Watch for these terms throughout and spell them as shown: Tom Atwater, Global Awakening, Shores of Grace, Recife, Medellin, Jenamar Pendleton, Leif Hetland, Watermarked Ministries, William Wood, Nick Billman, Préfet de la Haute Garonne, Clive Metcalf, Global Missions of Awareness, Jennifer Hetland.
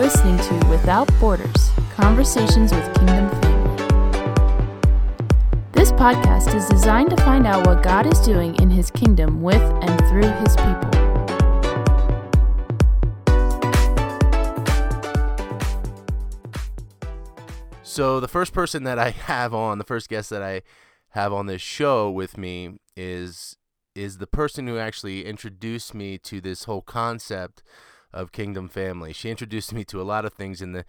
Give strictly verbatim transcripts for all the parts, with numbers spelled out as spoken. listening to Without Borders, Conversations with Kingdom Family. This podcast is designed to find out what God is doing in His kingdom with and through His people. So the first person that I have on, the first guest that I have on this show with me is is the person who actually introduced me to this whole concept of Kingdom Family. She introduced me to a lot of things in the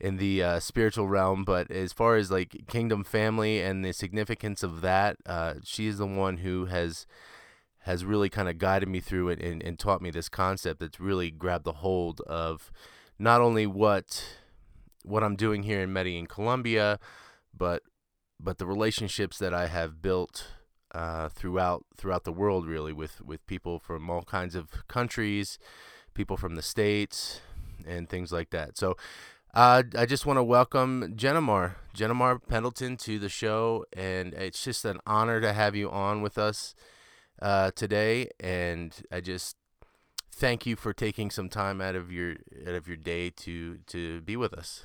in the uh, spiritual realm, but as far as like Kingdom Family and the significance of that, uh, she is the one who has has really kind of guided me through it and, and taught me this concept that's really grabbed the hold of not only what what I'm doing here in Medellin, Colombia, but but the relationships that I have built uh, throughout throughout the world, really, with with people from all kinds of countries, people from the States and things like that. So uh, I just want to welcome Jenamar, Jenamar Pendleton to the show. And it's just an honor to have you on with us uh, today. And I just thank you for taking some time out of your out of your day to, to be with us.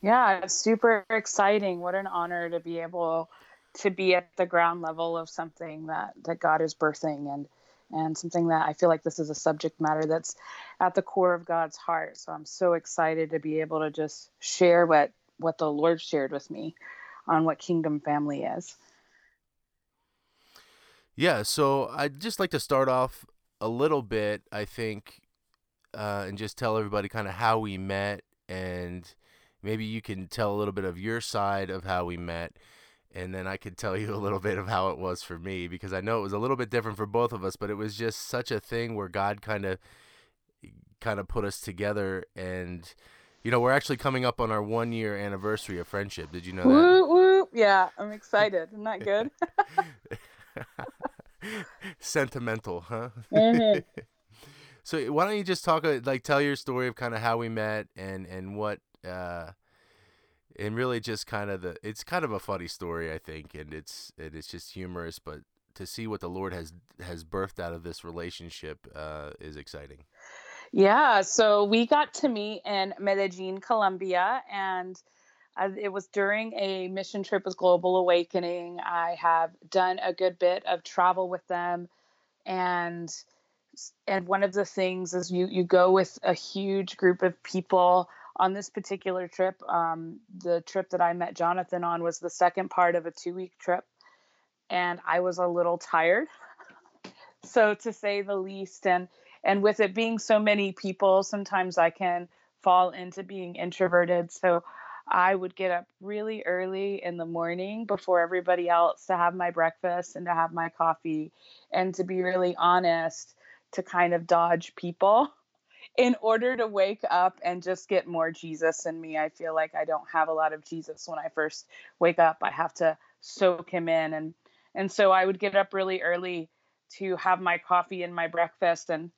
Yeah, it's super exciting. What an honor to be able to be at the ground level of something that, that God is birthing, and and something that I feel like this is a subject matter that's at the core of God's heart. So I'm so excited to be able to just share what, what the Lord shared with me on what Kingdom Family is. Yeah, so I'd just like to start off a little bit, I think, uh, and just tell everybody kind of how we met, and maybe you can tell a little bit of your side of how we met. And then I could tell you a little bit of how it was for me, because I know it was a little bit different for both of us, but it was just such a thing where God kind of kind of put us together. And, you know, we're actually coming up on our one year anniversary of friendship. Did you know that? Woo, woo. Yeah, I'm excited. Isn't that good? Sentimental, huh? Mm-hmm. So why don't you just talk, like tell your story of kind of how we met and, and what... Uh, And really just kind of the, it's kind of a funny story, I think, and it's it is just humorous, but to see what the Lord has has birthed out of this relationship uh, is exciting. Yeah, so we got to meet in Medellin, Colombia, and I, it was during a mission trip with Global Awakening. I have done a good bit of travel with them, and and one of the things is you you go with a huge group of people. On this particular trip, um, the trip that I met Jonathan on was the second part of a two-week trip, and I was a little tired, so to say the least. And and with it being so many people, sometimes I can fall into being introverted. So I would get up really early in the morning before everybody else to have my breakfast and to have my coffee, and to be really honest, to kind of dodge people in order to wake up and just get more Jesus in me. I feel like I don't have a lot of Jesus when I first wake up. I have to soak him in. And and so I would get up really early to have my coffee and my breakfast. And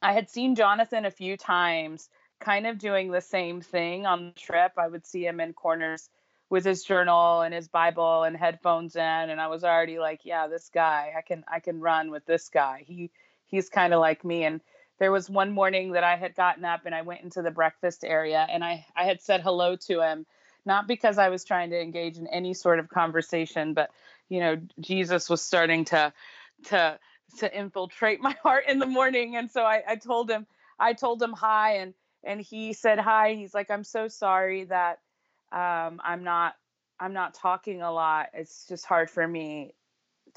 I had seen Jonathan a few times kind of doing the same thing on the trip. I would see him in corners with his journal and his Bible and headphones in. And I was already like, yeah, this guy, I can I can run with this guy. He He's kind of like me. And there was one morning that I had gotten up and I went into the breakfast area, and I, I had said hello to him, not because I was trying to engage in any sort of conversation, but, you know, Jesus was starting to, to, to infiltrate my heart in the morning. And so I, I told him, I told him hi, and, and he said, hi. He's like, I'm so sorry that, um, I'm not, I'm not talking a lot. It's just hard for me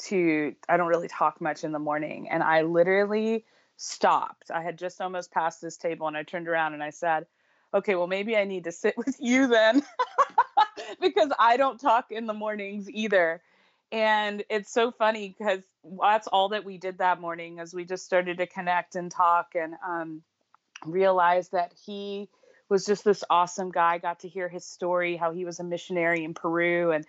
to, I don't really talk much in the morning. And I literally stopped. I had just almost passed this table, and I turned around and I said, okay, well, maybe I need to sit with you then, because I don't talk in the mornings either. And it's so funny because that's all that we did that morning, as we just started to connect and talk, and um, realized that he was just this awesome guy. I got to hear his story, how he was a missionary in Peru and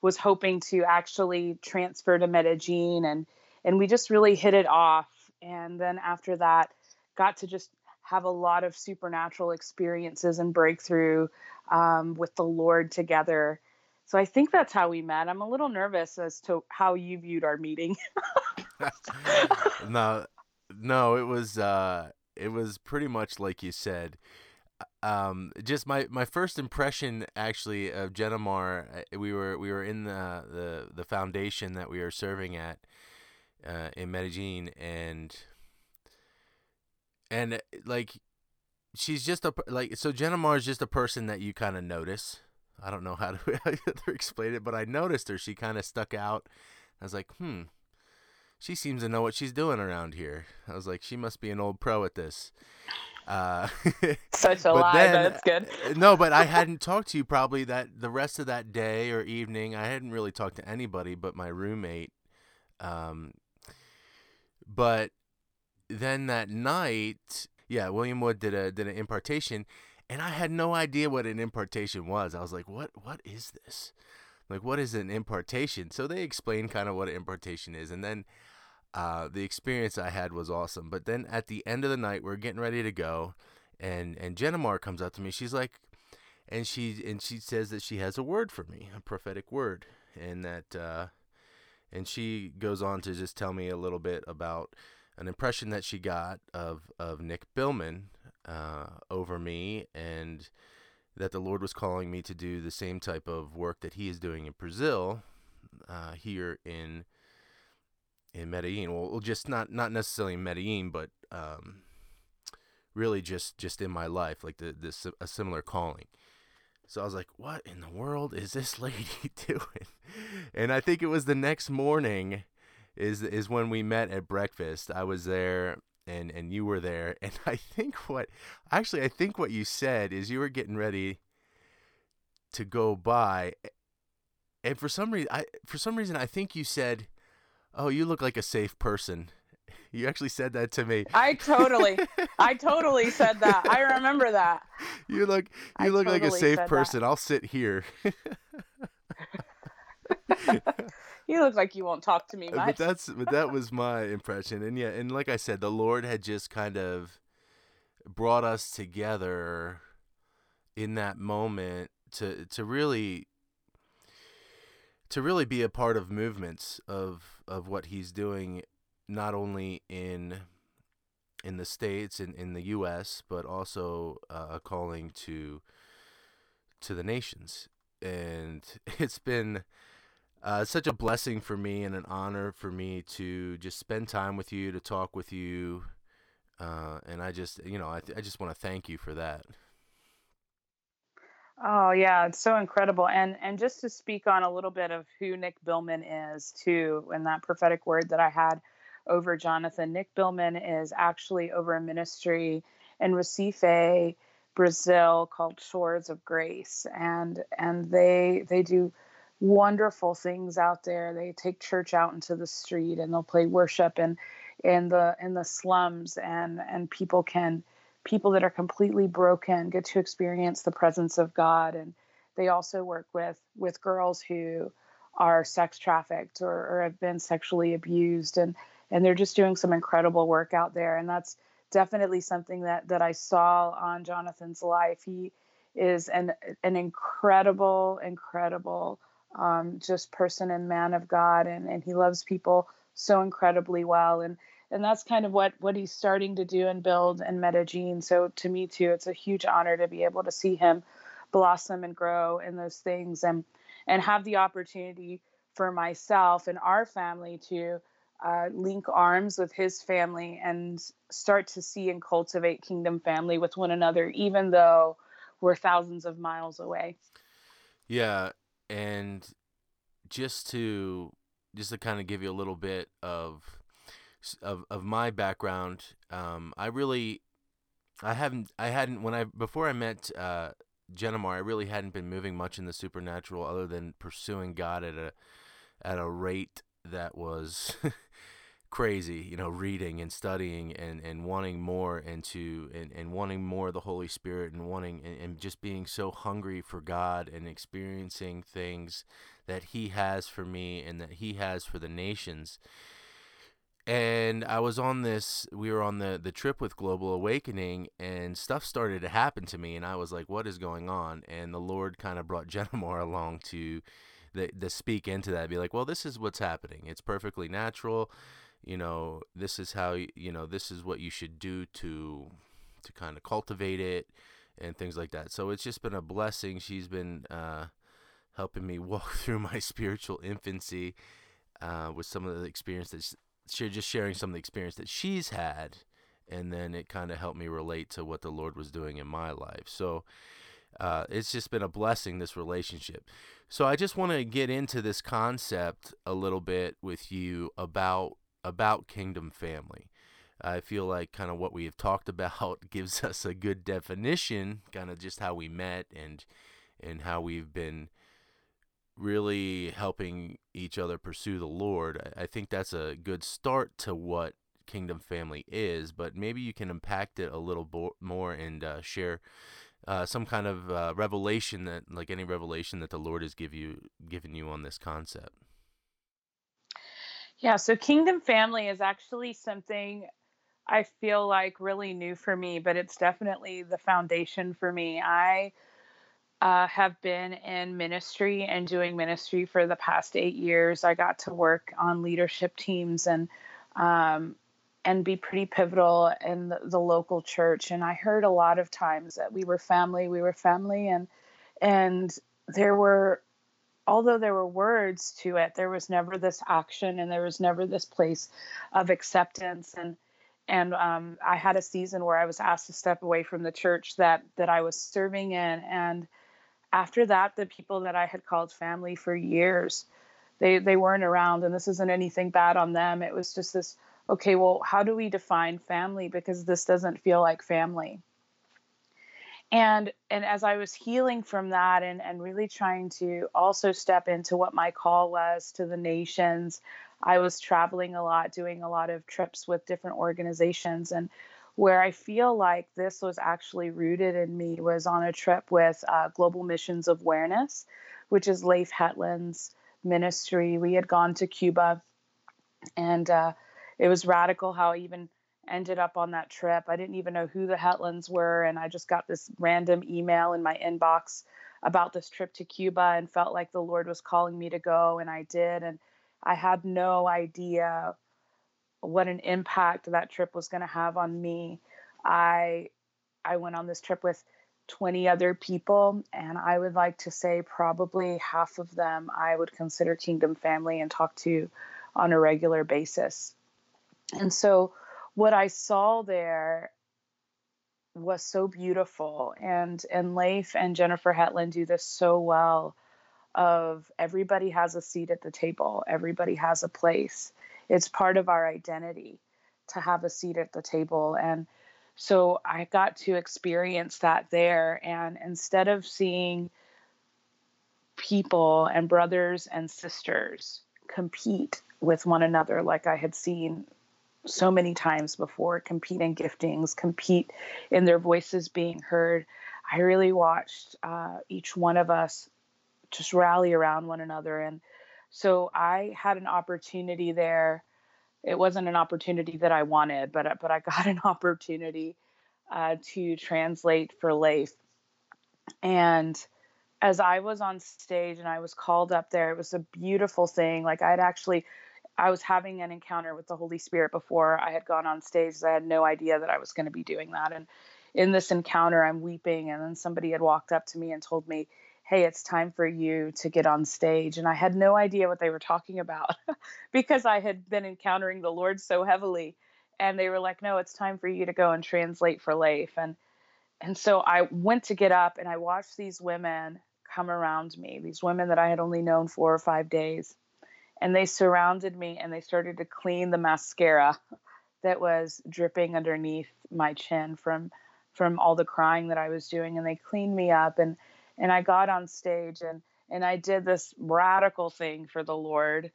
was hoping to actually transfer to Medellin. And, and we just really hit it off. And then after that, got to just have a lot of supernatural experiences and breakthrough um, with the Lord together. So I think that's how we met. I'm a little nervous as to how you viewed our meeting. no, no, it was uh, it was pretty much like you said. um, just my, my first impression actually of Jenamar, we were we were in the the, the foundation that we were serving at uh, in Medellin, and and like she's just a like so Jenamar is just a person that you kind of notice. I don't know how to, how to explain it, but I noticed her. She kind of stuck out. I was like, hmm, she seems to know what she's doing around here. I was like, she must be an old pro at this. Uh, Such a lie, then, but it's good. No, but I hadn't talked to you probably that the rest of that day or evening. I hadn't really talked to anybody but my roommate. Um, but then that night, yeah, William Wood did a did an impartation. And I had no idea what an impartation was. I was like, what, what is this? Like, what is an impartation? So they explained kind of what an impartation is. And then uh, the experience I had was awesome. But then at the end of the night, we're getting ready to go. And, and Jenamar comes up to me. She's like, and she, and she says that she has a word for me, a prophetic word. And that, uh, and she goes on to just tell me a little bit about an impression that she got of, of Nick Billman, uh, over me, and that the Lord was calling me to do the same type of work that he is doing in Brazil, uh, here in, in Medellin. Well, just not, not necessarily in Medellin, but, um, really just, just in my life, like the, this, a similar calling. So I was like, what in the world is this lady doing? And I think it was the next morning, is is when we met at breakfast. I was there and and you were there, and I think what actually I think what you said is you were getting ready to go by, and for some reason I for some reason I think you said, "Oh, you look like a safe person." You actually said that to me. I totally I totally said that. I remember that. You look you I look totally like a safe person. That. I'll sit here. You look like you won't talk to me much. But that's but that was my impression, and yeah, and like I said, the Lord had just kind of brought us together in that moment to to really to really be a part of movements of of what He's doing, not only in in the States and in, in the U S, but also uh, a calling to to the nations, and it's been. Uh, it's such a blessing for me and an honor for me to just spend time with you, to talk with you. Uh, and I just, you know, I, th- I just want to thank you for that. Oh, yeah. It's so incredible. And and just to speak on a little bit of who Nick Billman is, too, and that prophetic word that I had over Jonathan, Nick Billman is actually over a ministry in Recife, Brazil, called Shores of Grace. And and they they do wonderful things out there. They take church out into the street, and they'll play worship in in the in the slums, and and people can people that are completely broken get to experience the presence of God. And they also work with with girls who are sex trafficked or, or have been sexually abused, and and they're just doing some incredible work out there. And that's definitely something that that I saw on Jonathan's life. He is an an incredible incredible Um, just person and man of God, and, and he loves people so incredibly well, and and that's kind of what what he's starting to do and build in Medellin. So to me too, it's a huge honor to be able to see him blossom and grow in those things, and and have the opportunity for myself and our family to uh, link arms with his family and start to see and cultivate kingdom family with one another, even though we're thousands of miles away. Yeah. And just to just to kind of give you a little bit of of of my background, um, I really I haven't I hadn't when I before I met uh, Jenamar, I really hadn't been moving much in the supernatural other than pursuing God at a at a rate that was crazy, you know, reading and studying and, and wanting more and to and, and wanting more of the Holy Spirit and wanting and, and just being so hungry for God and experiencing things that He has for me and that He has for the nations. And I was on this, we were on the, the trip with Global Awakening, and stuff started to happen to me, and I was like, what is going on? And the Lord kind of brought Jenamar along to the, the speak into that, be like, well, this is what's happening. It's perfectly natural. You know, this is how, you know, this is what you should do to, to kind of cultivate it and things like that. So it's just been a blessing. She's been uh, helping me walk through my spiritual infancy uh, with some of the experience that she, she just sharing some of the experience that she's had. And then it kind of helped me relate to what the Lord was doing in my life. So uh, it's just been a blessing, this relationship. So I just want to get into this concept a little bit with you about about Kingdom Family. I feel like kind of what we have talked about gives us a good definition, kind of just how we met and and how we've been really helping each other pursue the Lord. I think that's a good start to what Kingdom Family is, but maybe you can impact it a little bo- more and uh, share uh, some kind of uh, revelation that, like any revelation that the Lord has give you, given you on this concept. Yeah, so Kingdom Family is actually something I feel like really new for me, but it's definitely the foundation for me. I uh, have been in ministry and doing ministry for the past eight years. I got to work on leadership teams and um, and be pretty pivotal in the, the local church. And I heard a lot of times that we were family, we were family, and and there were, although there were words to it, there was never this action and there was never this place of acceptance. And and um, I had a season where I was asked to step away from the church that that I was serving in. And after that, the people that I had called family for years, they they weren't around. And this isn't anything bad on them. It was just this, okay, well, how do we define family? Because this doesn't feel like family. And and as I was healing from that and, and really trying to also step into what my call was to the nations, I was traveling a lot, doing a lot of trips with different organizations. And where I feel like this was actually rooted in me was on a trip with uh, Global Missions of Awareness, which is Leif Hetland's ministry. We had gone to Cuba, and uh, it was radical how I even ended up on that trip. I didn't even know who the Hetlands were, and I just got this random email in my inbox about this trip to Cuba and felt like the Lord was calling me to go, and I did. And I had no idea what an impact that trip was going to have on me. I I went on this trip with twenty other people, and I would like to say probably half of them I would consider Kingdom Family and talk to on a regular basis. And so what I saw there was so beautiful, and and Leif and Jennifer Hetland do this so well of everybody has a seat at the table. Everybody has a place. It's part of our identity to have a seat at the table. And so I got to experience that there. And instead of seeing people and brothers and sisters compete with one another like I had seen so many times before, compete in giftings, compete in their voices being heard, I really watched uh, each one of us just rally around one another. And so I had an opportunity there. It wasn't an opportunity that I wanted, but, but I got an opportunity uh, to translate for Leif. And as I was on stage and I was called up there, it was a beautiful thing. Like I'd actually... I was having an encounter with the Holy Spirit before I had gone on stage. I had no idea that I was going to be doing that. And in this encounter, I'm weeping. And then somebody had walked up to me and told me, hey, it's time for you to get on stage. And I had no idea what they were talking about because I had been encountering the Lord so heavily. And they were like, no, it's time for you to go and translate for Leif. And, and so I went to get up and I watched these women come around me, these women that I had only known four or five days. And they surrounded me and they started to clean the mascara that was dripping underneath my chin from from all the crying that I was doing. And they cleaned me up and, and I got on stage and, and I did this radical thing for the Lord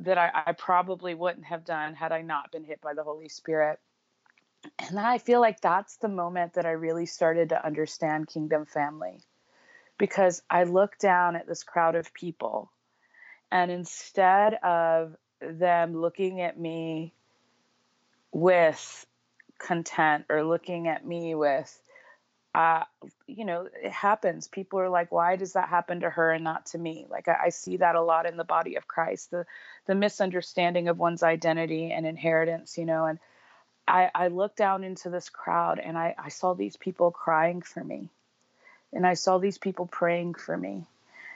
that I, I probably wouldn't have done had I not been hit by the Holy Spirit. And I feel like that's the moment that I really started to understand Kingdom Family, because I looked down at this crowd of people. And instead of them looking at me with content or looking at me with, uh, you know, it happens. People are like, why does that happen to her and not to me? Like, I, I see that a lot in the body of Christ, the, the misunderstanding of one's identity and inheritance, you know, and I, I looked down into this crowd and I, I saw these people crying for me. And I saw these people praying for me.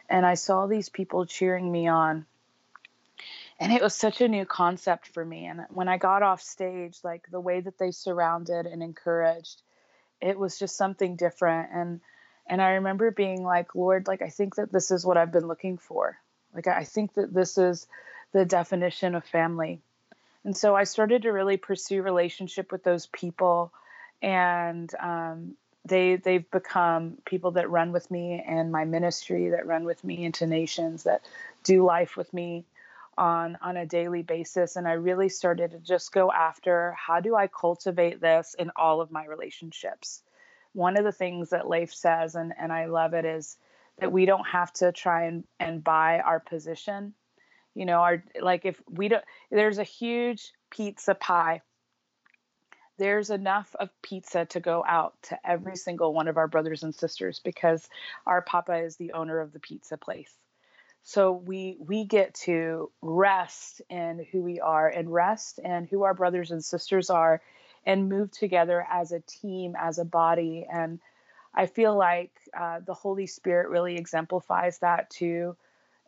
And I saw these people cheering me on. And it was such a new concept for me. And when I got off stage, like the way that they surrounded and encouraged, it was just something different. And and I remember being like, Lord, like, I think that this is what I've been looking for. Like, I think that this is the definition of family. And so I started to really pursue relationship with those people. And um, they, they've become people that run with me and my ministry, that run with me into nations, that do life with me on, on a daily basis. And I really started to just go after, how do I cultivate this in all of my relationships? One of the things that Leif says, and, and I love it, is that we don't have to try and, and buy our position. You know, our, like if we don't, there's a huge pizza pie. There's enough of pizza to go out to every single one of our brothers and sisters because our papa is the owner of the pizza place. So we we get to rest in who we are and rest in who our brothers and sisters are and move together as a team, as a body. And I feel like uh, the Holy Spirit really exemplifies that too.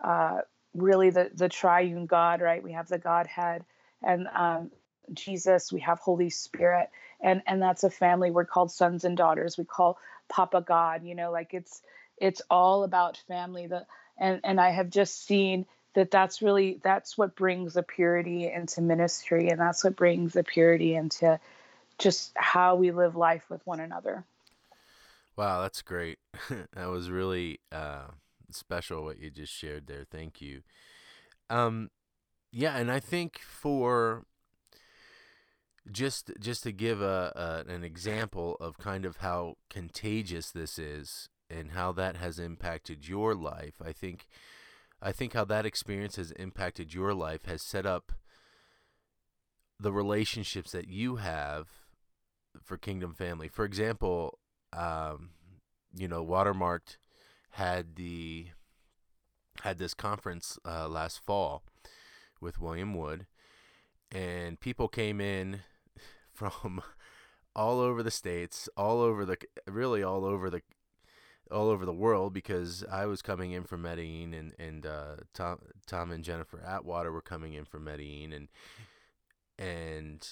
Uh, really the, the triune God, right? We have the Godhead and um, Jesus, we have Holy Spirit, and, and that's a family. We're called sons and daughters. We call Papa God, you know, like it's, it's all about family. The, and, and I have just seen that that's really, that's what brings the purity into ministry. And that's what brings the purity into just how we live life with one another. Wow, that's great. That was really uh, special what you just shared there. Thank you. Um, yeah, and I think for just just to give a, a an example of kind of how contagious this is and how that has impacted your life, I think I think how that experience has impacted your life has set up the relationships that you have for Kingdom Family. For example, Um, you know, Watermarked had the had this conference uh, last fall with William Wood, and people came in from all over the states, all over the really all over the all over the world, because I was coming in from Medellin, and and uh, Tom Tom and Jennifer Atwater were coming in from Medellin, and and.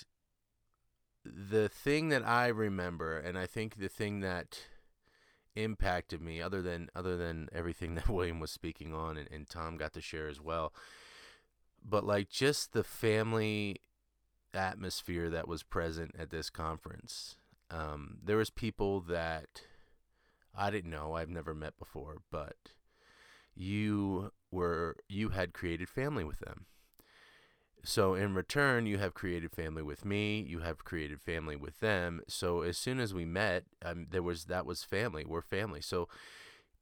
The thing that I remember, and I think the thing that impacted me, other than other than everything that William was speaking on and, and Tom got to share as well, but like just the family atmosphere that was present at this conference. Um, there was people that I didn't know, I've never met before, but you were you had created family with them. So in return, you have created family with me, you have created family with them. So as soon as we met, um, there was that was family, we're family. So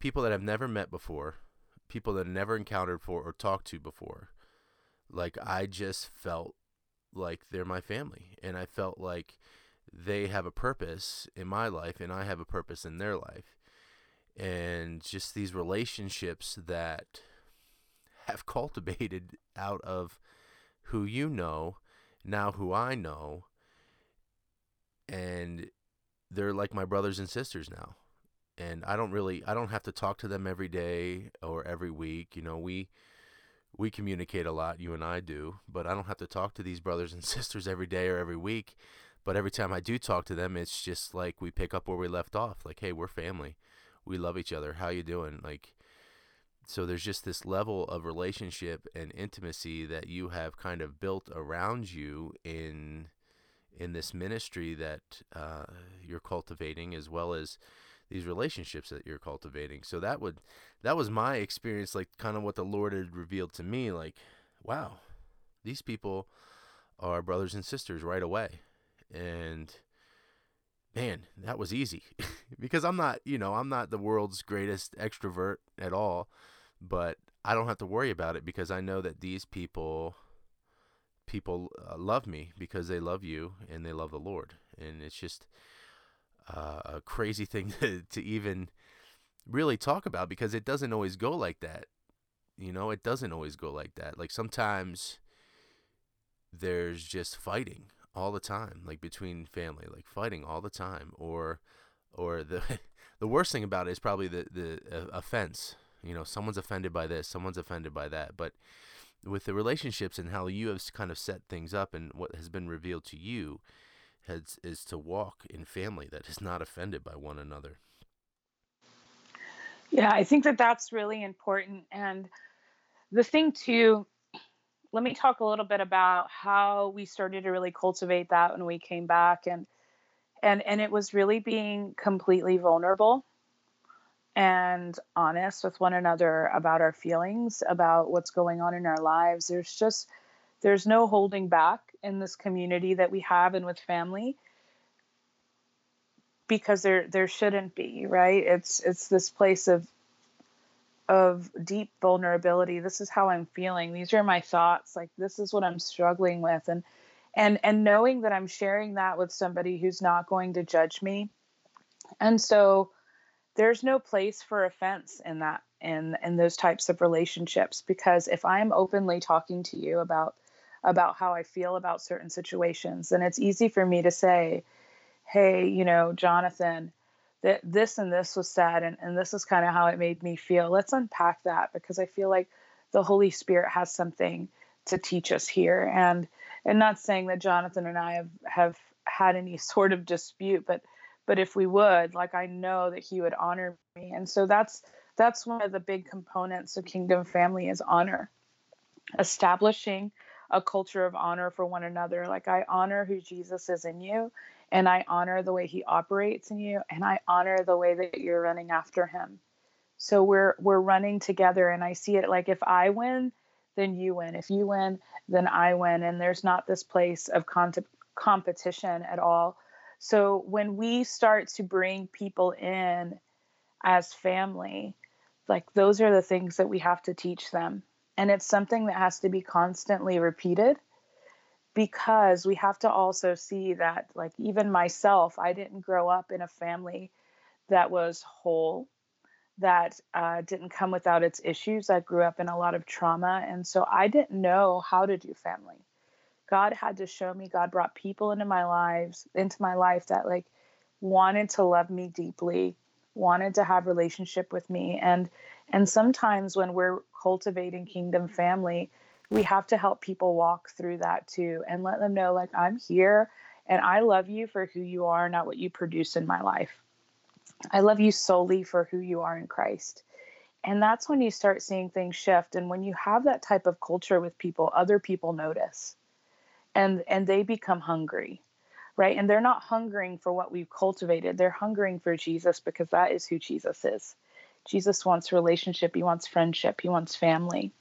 people that I've never met before, people that I've never encountered for or talked to before, like I just felt like they're my family. And I felt like they have a purpose in my life and I have a purpose in their life. And just these relationships that have cultivated out of who you know, now who I know, and they're like my brothers and sisters now. And I don't really, I don't have to talk to them every day or every week. You know, we we communicate a lot, you and I do, but I don't have to talk to these brothers and sisters every day or every week. But every time I do talk to them, it's just like we pick up where we left off. Like, hey, we're family. We love each other. How you doing? Like, so there's just this level of relationship and intimacy that you have kind of built around you in in this ministry that uh, you're cultivating, as well as these relationships that you're cultivating. So that would that was my experience, like kind of what the Lord had revealed to me, like, wow, these people are brothers and sisters right away. And man, that was easy because I'm not, you know, I'm not the world's greatest extrovert at all. But I don't have to worry about it because I know that these people, people uh, love me because they love you and they love the Lord. And it's just uh, a crazy thing to, to even really talk about because it doesn't always go like that. You know, it doesn't always go like that. Like sometimes there's just fighting all the time, like between family, like fighting all the time, or or the the worst thing about it is probably the the uh, offense. You know, someone's offended by this, someone's offended by that. But with the relationships and how you have kind of set things up, and what has been revealed to you has, is to walk in family that is not offended by one another. Yeah, I think that that's really important. And the thing too, let me talk a little bit about how we started to really cultivate that when we came back, and and and it was really being completely vulnerable and honest with one another about our feelings, about what's going on in our lives. There's just, there's no holding back in this community that we have and with family, because there, there shouldn't be, right? It's, it's this place of, of deep vulnerability. This is how I'm feeling. These are my thoughts. Like, this is what I'm struggling with. And, and, and knowing that I'm sharing that with somebody who's not going to judge me. And so, there's no place for offense in that, in, in those types of relationships, because if I'm openly talking to you about, about how I feel about certain situations, then it's easy for me to say, hey, you know, Jonathan, that this and this was said, and, and this is kind of how it made me feel. Let's unpack that, because I feel like the Holy Spirit has something to teach us here. And, and not saying that Jonathan and I have, have had any sort of dispute, but But if we would, like, I know that he would honor me. And so that's that's one of the big components of Kingdom Family is honor, establishing a culture of honor for one another. Like, I honor who Jesus is in you, and I honor the way he operates in you, and I honor the way that you're running after him. So we're we're running together, and I see it like, if I win, then you win. If you win, then I win. And there's not this place of cont- competition at all. So when we start to bring people in as family, like, those are the things that we have to teach them. And it's something that has to be constantly repeated, because we have to also see that, like, even myself, I didn't grow up in a family that was whole, that uh, didn't come without its issues. I grew up in a lot of trauma. And so I didn't know how to do family. God had to show me. God brought people into my lives, into my life that, like, wanted to love me deeply, wanted to have relationship with me. And, and sometimes when we're cultivating Kingdom Family, we have to help people walk through that too, and let them know, like, I'm here and I love you for who you are, not what you produce in my life. I love you solely for who you are in Christ. And that's when you start seeing things shift. And when you have that type of culture with people, other people notice. And and they become hungry, right? And they're not hungering for what we've cultivated. They're hungering for Jesus, because that is who Jesus is. Jesus wants relationship. He wants friendship. He wants family.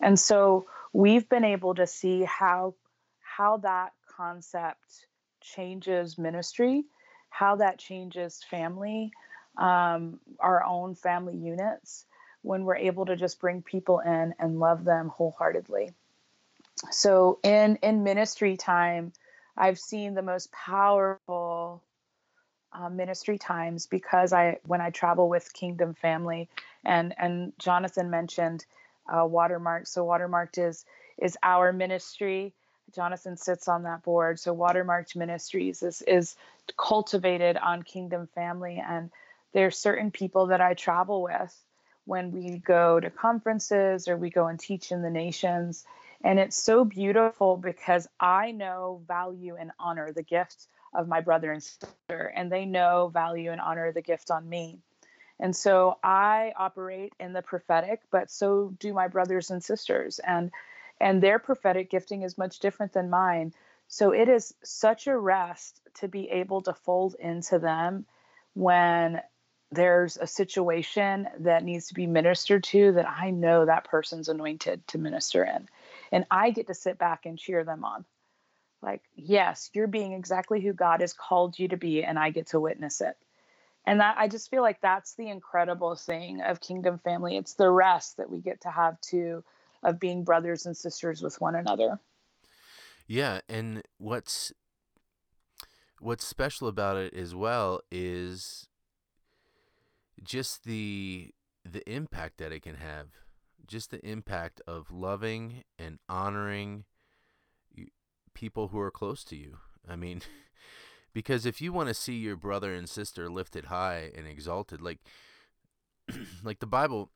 And so we've been able to see how, how that concept changes ministry, how that changes family, um, our own family units, when we're able to just bring people in and love them wholeheartedly. So in, in ministry time, I've seen the most powerful uh, ministry times, because I when I travel with Kingdom Family, and, and Jonathan mentioned uh, Watermarked. So Watermarked is is our ministry. Jonathan sits on that board. So Watermarked Ministries is, is cultivated on Kingdom Family. And there are certain people that I travel with when we go to conferences or we go and teach in the nations. And it's so beautiful, because I know, value, and honor the gift of my brother and sister, and they know, value, and honor the gift on me. And so I operate in the prophetic, but so do my brothers and sisters. And, and their prophetic gifting is much different than mine. So it is such a rest to be able to fold into them when there's a situation that needs to be ministered to, that I know that person's anointed to minister in. And I get to sit back and cheer them on. Like, yes, you're being exactly who God has called you to be, and I get to witness it. And that, I just feel like that's the incredible thing of Kingdom Family. It's the rest that we get to have too, of being brothers and sisters with one another. Yeah, and what's what's special about it as well is just the the impact that it can have. Just the impact of loving and honoring people who are close to you. I mean, because if you want to see your brother and sister lifted high and exalted, like, like the Bible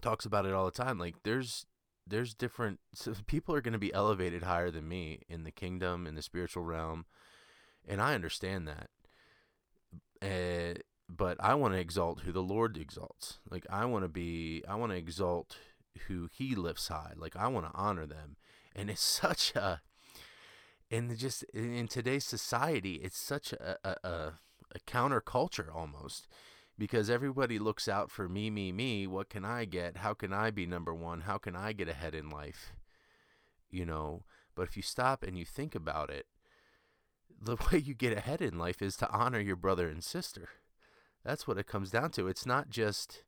talks about it all the time. Like there's, there's different, so people are going to be elevated higher than me in the kingdom, in the spiritual realm. And I understand that. Uh, but I want to exalt who the Lord exalts. Like I want to be, I want to exalt who he lifts high. Like I want to honor them. And it's such a, and just in today's society, it's such a, a, a, a counterculture almost, because everybody looks out for me, me, me. What can I get? How can I be number one? How can I get ahead in life? You know, but if you stop and you think about it, the way you get ahead in life is to honor your brother and sister. That's what it comes down to. It's not just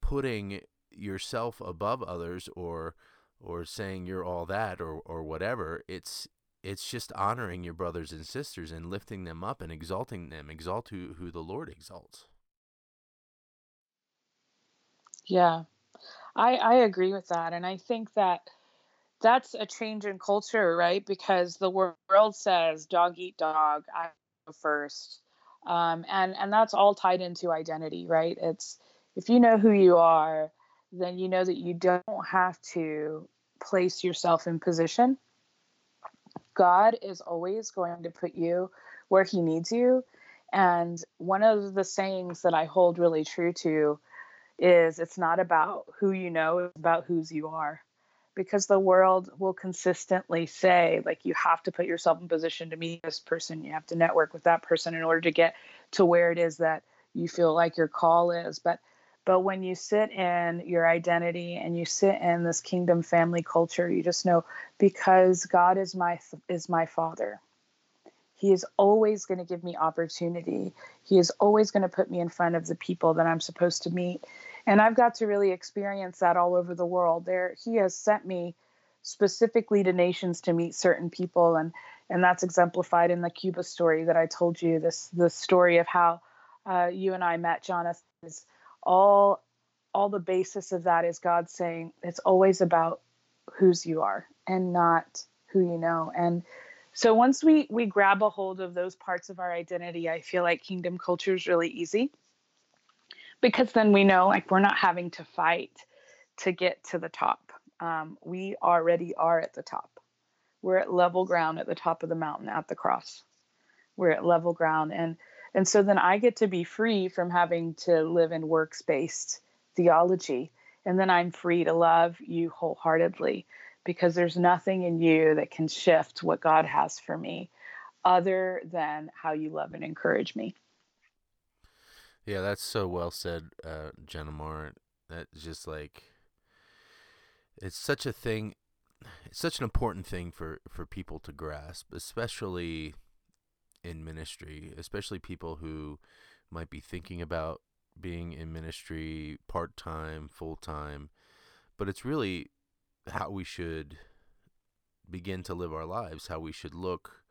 putting yourself above others or or saying you're all that or, or whatever. It's it's just honoring your brothers and sisters and lifting them up and exalting them. Exalt who, who the Lord exalts. Yeah, I I agree with that. And I think that that's a change in culture, right? Because the world says dog eat dog, I go first. Um, and, and that's all tied into identity, right? It's if you know who you are, then you know that you don't have to place yourself in position. God is always going to put you where he needs you. And one of the sayings that I hold really true to is it's not about who you know, it's about whose you are. Because the world will consistently say, like, you have to put yourself in position to meet this person. You have to network with that person in order to get to where it is that you feel like your call is. But but when you sit in your identity and you sit in this kingdom family culture, you just know, because God is my is my father. He is always going to give me opportunity. He is always going to put me in front of the people that I'm supposed to meet. And I've got to really experience that all over the world. There, he has sent me specifically to nations to meet certain people, and and that's exemplified in the Cuba story that I told you. This the story of how uh, you and I met, Jonathan. Is all all the basis of that is God saying it's always about whose you are and not who you know. And so once we we grab a hold of those parts of our identity, I feel like kingdom culture is really easy. Because then we know, like, we're not having to fight to get to the top. Um, we already are at the top. We're at level ground at the top of the mountain at the cross. We're at level ground. And and so then I get to be free from having to live in works-based theology. And then I'm free to love you wholeheartedly because there's nothing in you that can shift what God has for me other than how you love and encourage me. Yeah, that's so well said, uh, Jenamar. That's just like, it's such a thing, it's such an important thing for, for people to grasp, especially in ministry, especially people who might be thinking about being in ministry part-time, full-time, but it's really how we should begin to live our lives, how we should look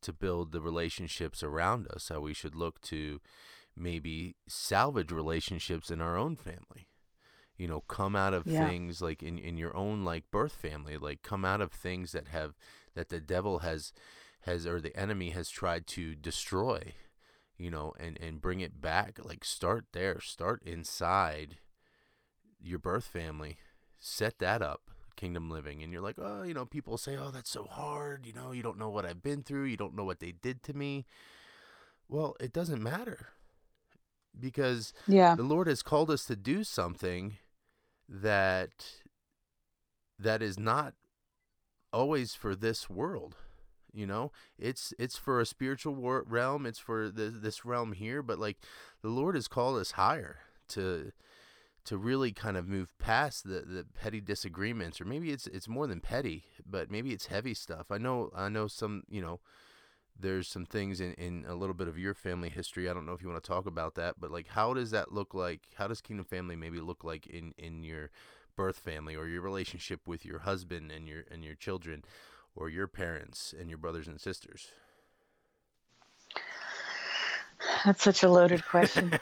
to build the relationships around us, how we should look to maybe salvage relationships in our own family, you know, come out of yeah. things like in, in your own like birth family, like come out of things that have, that the devil has, has, or the enemy has tried to destroy, you know, and, and bring it back. Like start there, start inside your birth family, set that up, kingdom living. And you're like, oh, you know, people say, oh, that's so hard. You know, you don't know what I've been through. You don't know what they did to me. Well, it doesn't matter. Because yeah. the Lord has called us to do something that that is not always for this world, you know. It's it's for a spiritual war- realm. It's for the, this realm here. But like the Lord has called us higher to to really kind of move past the, the petty disagreements, or maybe it's it's more than petty, but maybe it's heavy stuff. I know I know some, you know. There's some things in, in a little bit of your family history. I don't know if you want to talk about that, but like, how does that look like? How does kingdom family maybe look like in, in your birth family, or your relationship with your husband and your, and your children, or your parents and your brothers and sisters? That's such a loaded question.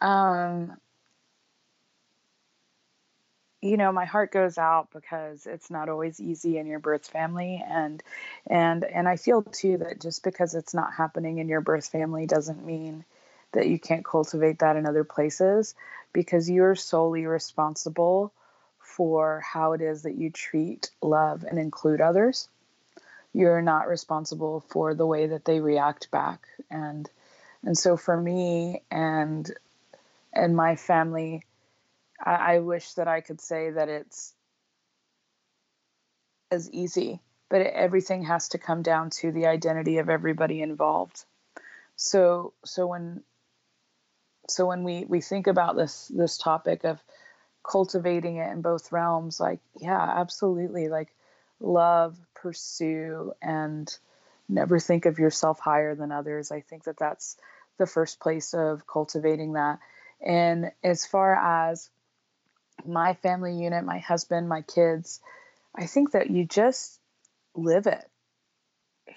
um, you know, my heart goes out because it's not always easy in your birth family. And, and, and I feel too that just because it's not happening in your birth family doesn't mean that you can't cultivate that in other places, because you're solely responsible for how it is that you treat, love, and include others. You're not responsible for the way that they react back. And, and so for me and, and my family, I wish that I could say that it's as easy, but it, everything has to come down to the identity of everybody involved. So, so when, so when we, we think about this, this topic of cultivating it in both realms, like, yeah, absolutely. Like, love, pursue, and never think of yourself higher than others. I think that that's the first place of cultivating that. And as far as my family unit, my husband, my kids, I think that you just live it.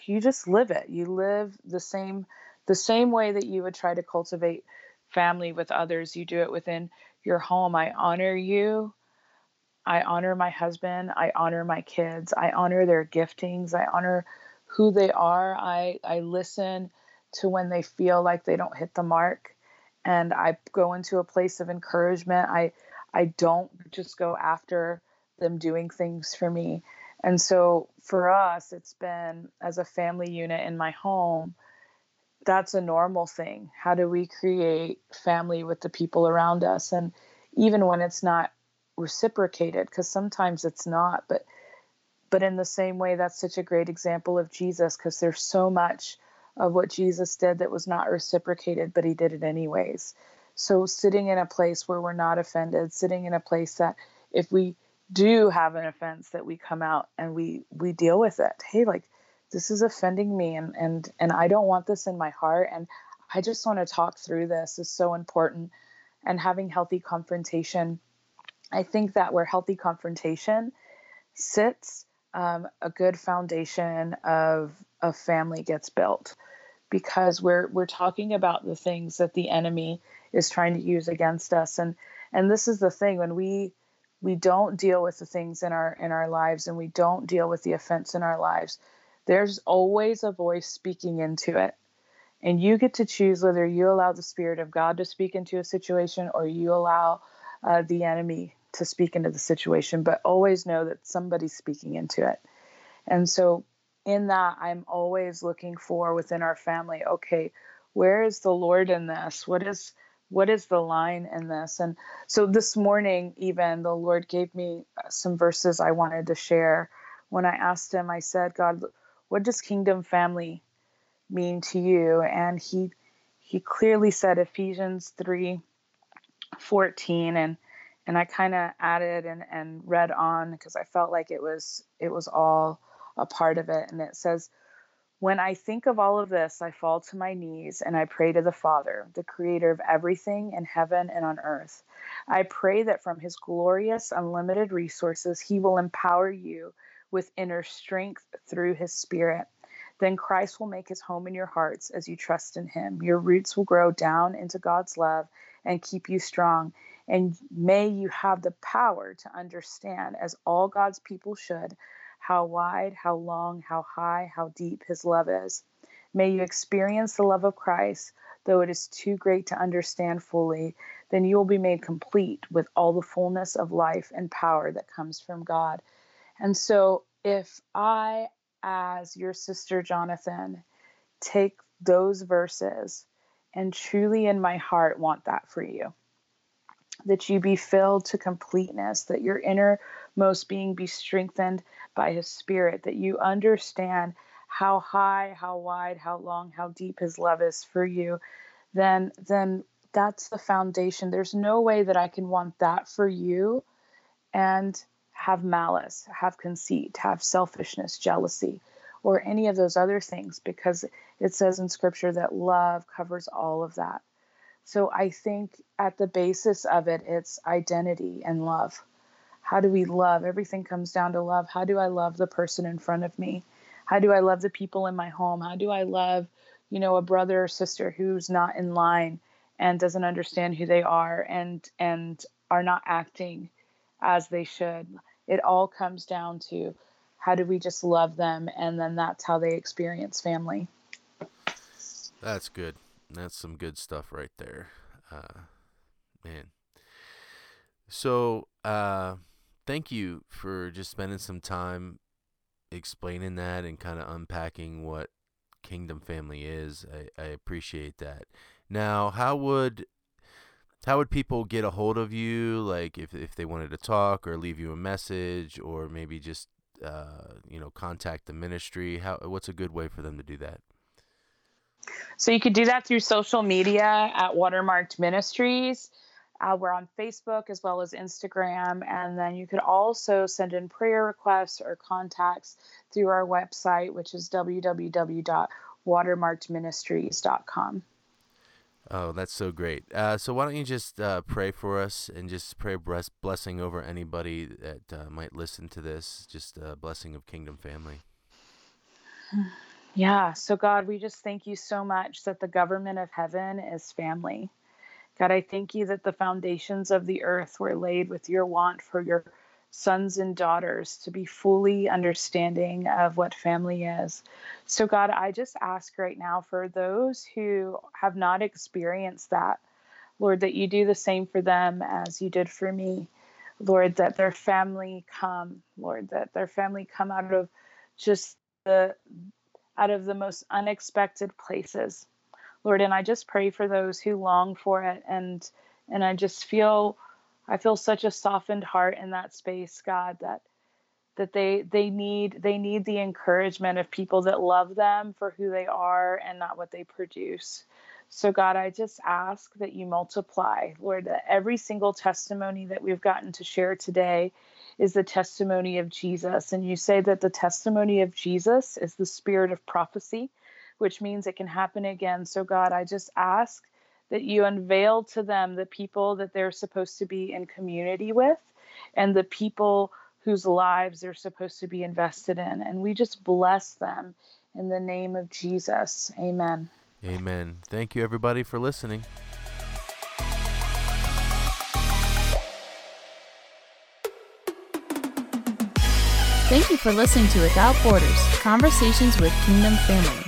You just live it. You live the same, the same way that you would try to cultivate family with others. You do it within your home. I honor you. I honor my husband. I honor my kids. I honor their giftings. I honor who they are. I, I listen to when they feel like they don't hit the mark. And I go into a place of encouragement. I, I don't just go after them doing things for me. And so for us, it's been, as a family unit in my home, that's a normal thing. How do we create family with the people around us? And even when it's not reciprocated, because sometimes it's not, but, but in the same way, that's such a great example of Jesus, because there's so much of what Jesus did that was not reciprocated, but he did it anyways. So sitting in a place where we're not offended, sitting in a place that if we do have an offense, that we come out and we, we deal with it. Hey, like, this is offending me, and, and, and I don't want this in my heart. And I just want to talk through this is so important. And having healthy confrontation. I think that where healthy confrontation sits, um, a good foundation of, of family gets built, because we're, we're talking about the things that the enemy is trying to use against us. And, and this is the thing, when we, we don't deal with the things in our, in our lives, and we don't deal with the offense in our lives, there's always a voice speaking into it. And you get to choose whether you allow the Spirit of God to speak into a situation, or you allow uh, the enemy to speak into the situation, but always know that somebody's speaking into it. And so in that, I'm always looking for within our family, okay, where is the Lord in this? What is, what is the line in this? And so this morning, even the Lord gave me some verses I wanted to share. When I asked him, I said, God, what does kingdom family mean to you? And he, he clearly said Ephesians three fourteen. And, and I kind of added and, and read on, because I felt like it was, it was all a part of it. And it says, when I think of all of this, I fall to my knees and I pray to the Father, the creator of everything in heaven and on earth. I pray that from his glorious, unlimited resources, he will empower you with inner strength through his Spirit. Then Christ will make his home in your hearts as you trust in him. Your roots will grow down into God's love and keep you strong. And may you have the power to understand, as all God's people should, how wide, how long, how high, how deep his love is. May you experience the love of Christ, though it is too great to understand fully. Then you will be made complete with all the fullness of life and power that comes from God. And so if I, as your sister Jonathan, take those verses and truly in my heart want that for you, that you be filled to completeness, that your innermost being be strengthened by his Spirit, that you understand how high, how wide, how long, how deep his love is for you, then, then that's the foundation. There's no way that I can want that for you and have malice, have conceit, have selfishness, jealousy, or any of those other things, because it says in Scripture that love covers all of that. So I think at the basis of it, it's identity and love. How do we love? Everything comes down to love. How do I love the person in front of me? How do I love the people in my home? How do I love, you know, a brother or sister who's not in line and doesn't understand who they are and and are not acting as they should. It all comes down to how do we just love them, and then that's how they experience family. That's good. That's some good stuff right there. Uh, man. So uh, thank you for just spending some time explaining that and kind of unpacking what Kingdom Family is. I, I appreciate that. Now, how would how would people get a hold of you? Like if, if they wanted to talk or leave you a message or maybe just, uh, you know, contact the ministry, how, what's a good way for them to do that? So you could do that through social media at Watermarked Ministries. Uh, we're on Facebook as well as Instagram. And then you could also send in prayer requests or contacts through our website, which is w w w dot watermarked ministries dot com. Oh, that's so great. Uh, so why don't you just uh, pray for us and just pray bless- blessing over anybody that uh, might listen to this, just a blessing of Kingdom Family. Yeah. So God, we just thank you so much that the government of heaven is family. God, I thank you that the foundations of the earth were laid with your want for your sons and daughters to be fully understanding of what family is. So God, I just ask right now for those who have not experienced that, Lord, that you do the same for them as you did for me. Lord, that their family come, Lord, that their family come out of just the, out of the most unexpected places. Lord, and I just pray for those who long for it. And and I just feel, I feel such a softened heart in that space, God, that that they they need they need the encouragement of people that love them for who they are and not what they produce. So God, I just ask that you multiply, Lord, that every single testimony that we've gotten to share today is the testimony of Jesus. And you say that the testimony of Jesus is the spirit of prophecy, which means it can happen again. So God, I just ask that you unveil to them the people that they're supposed to be in community with and the people whose lives they're supposed to be invested in. And we just bless them in the name of Jesus. Amen. Amen. Thank you, everybody, for listening. Thank you for listening to Without Borders, Conversations with Kingdom Family.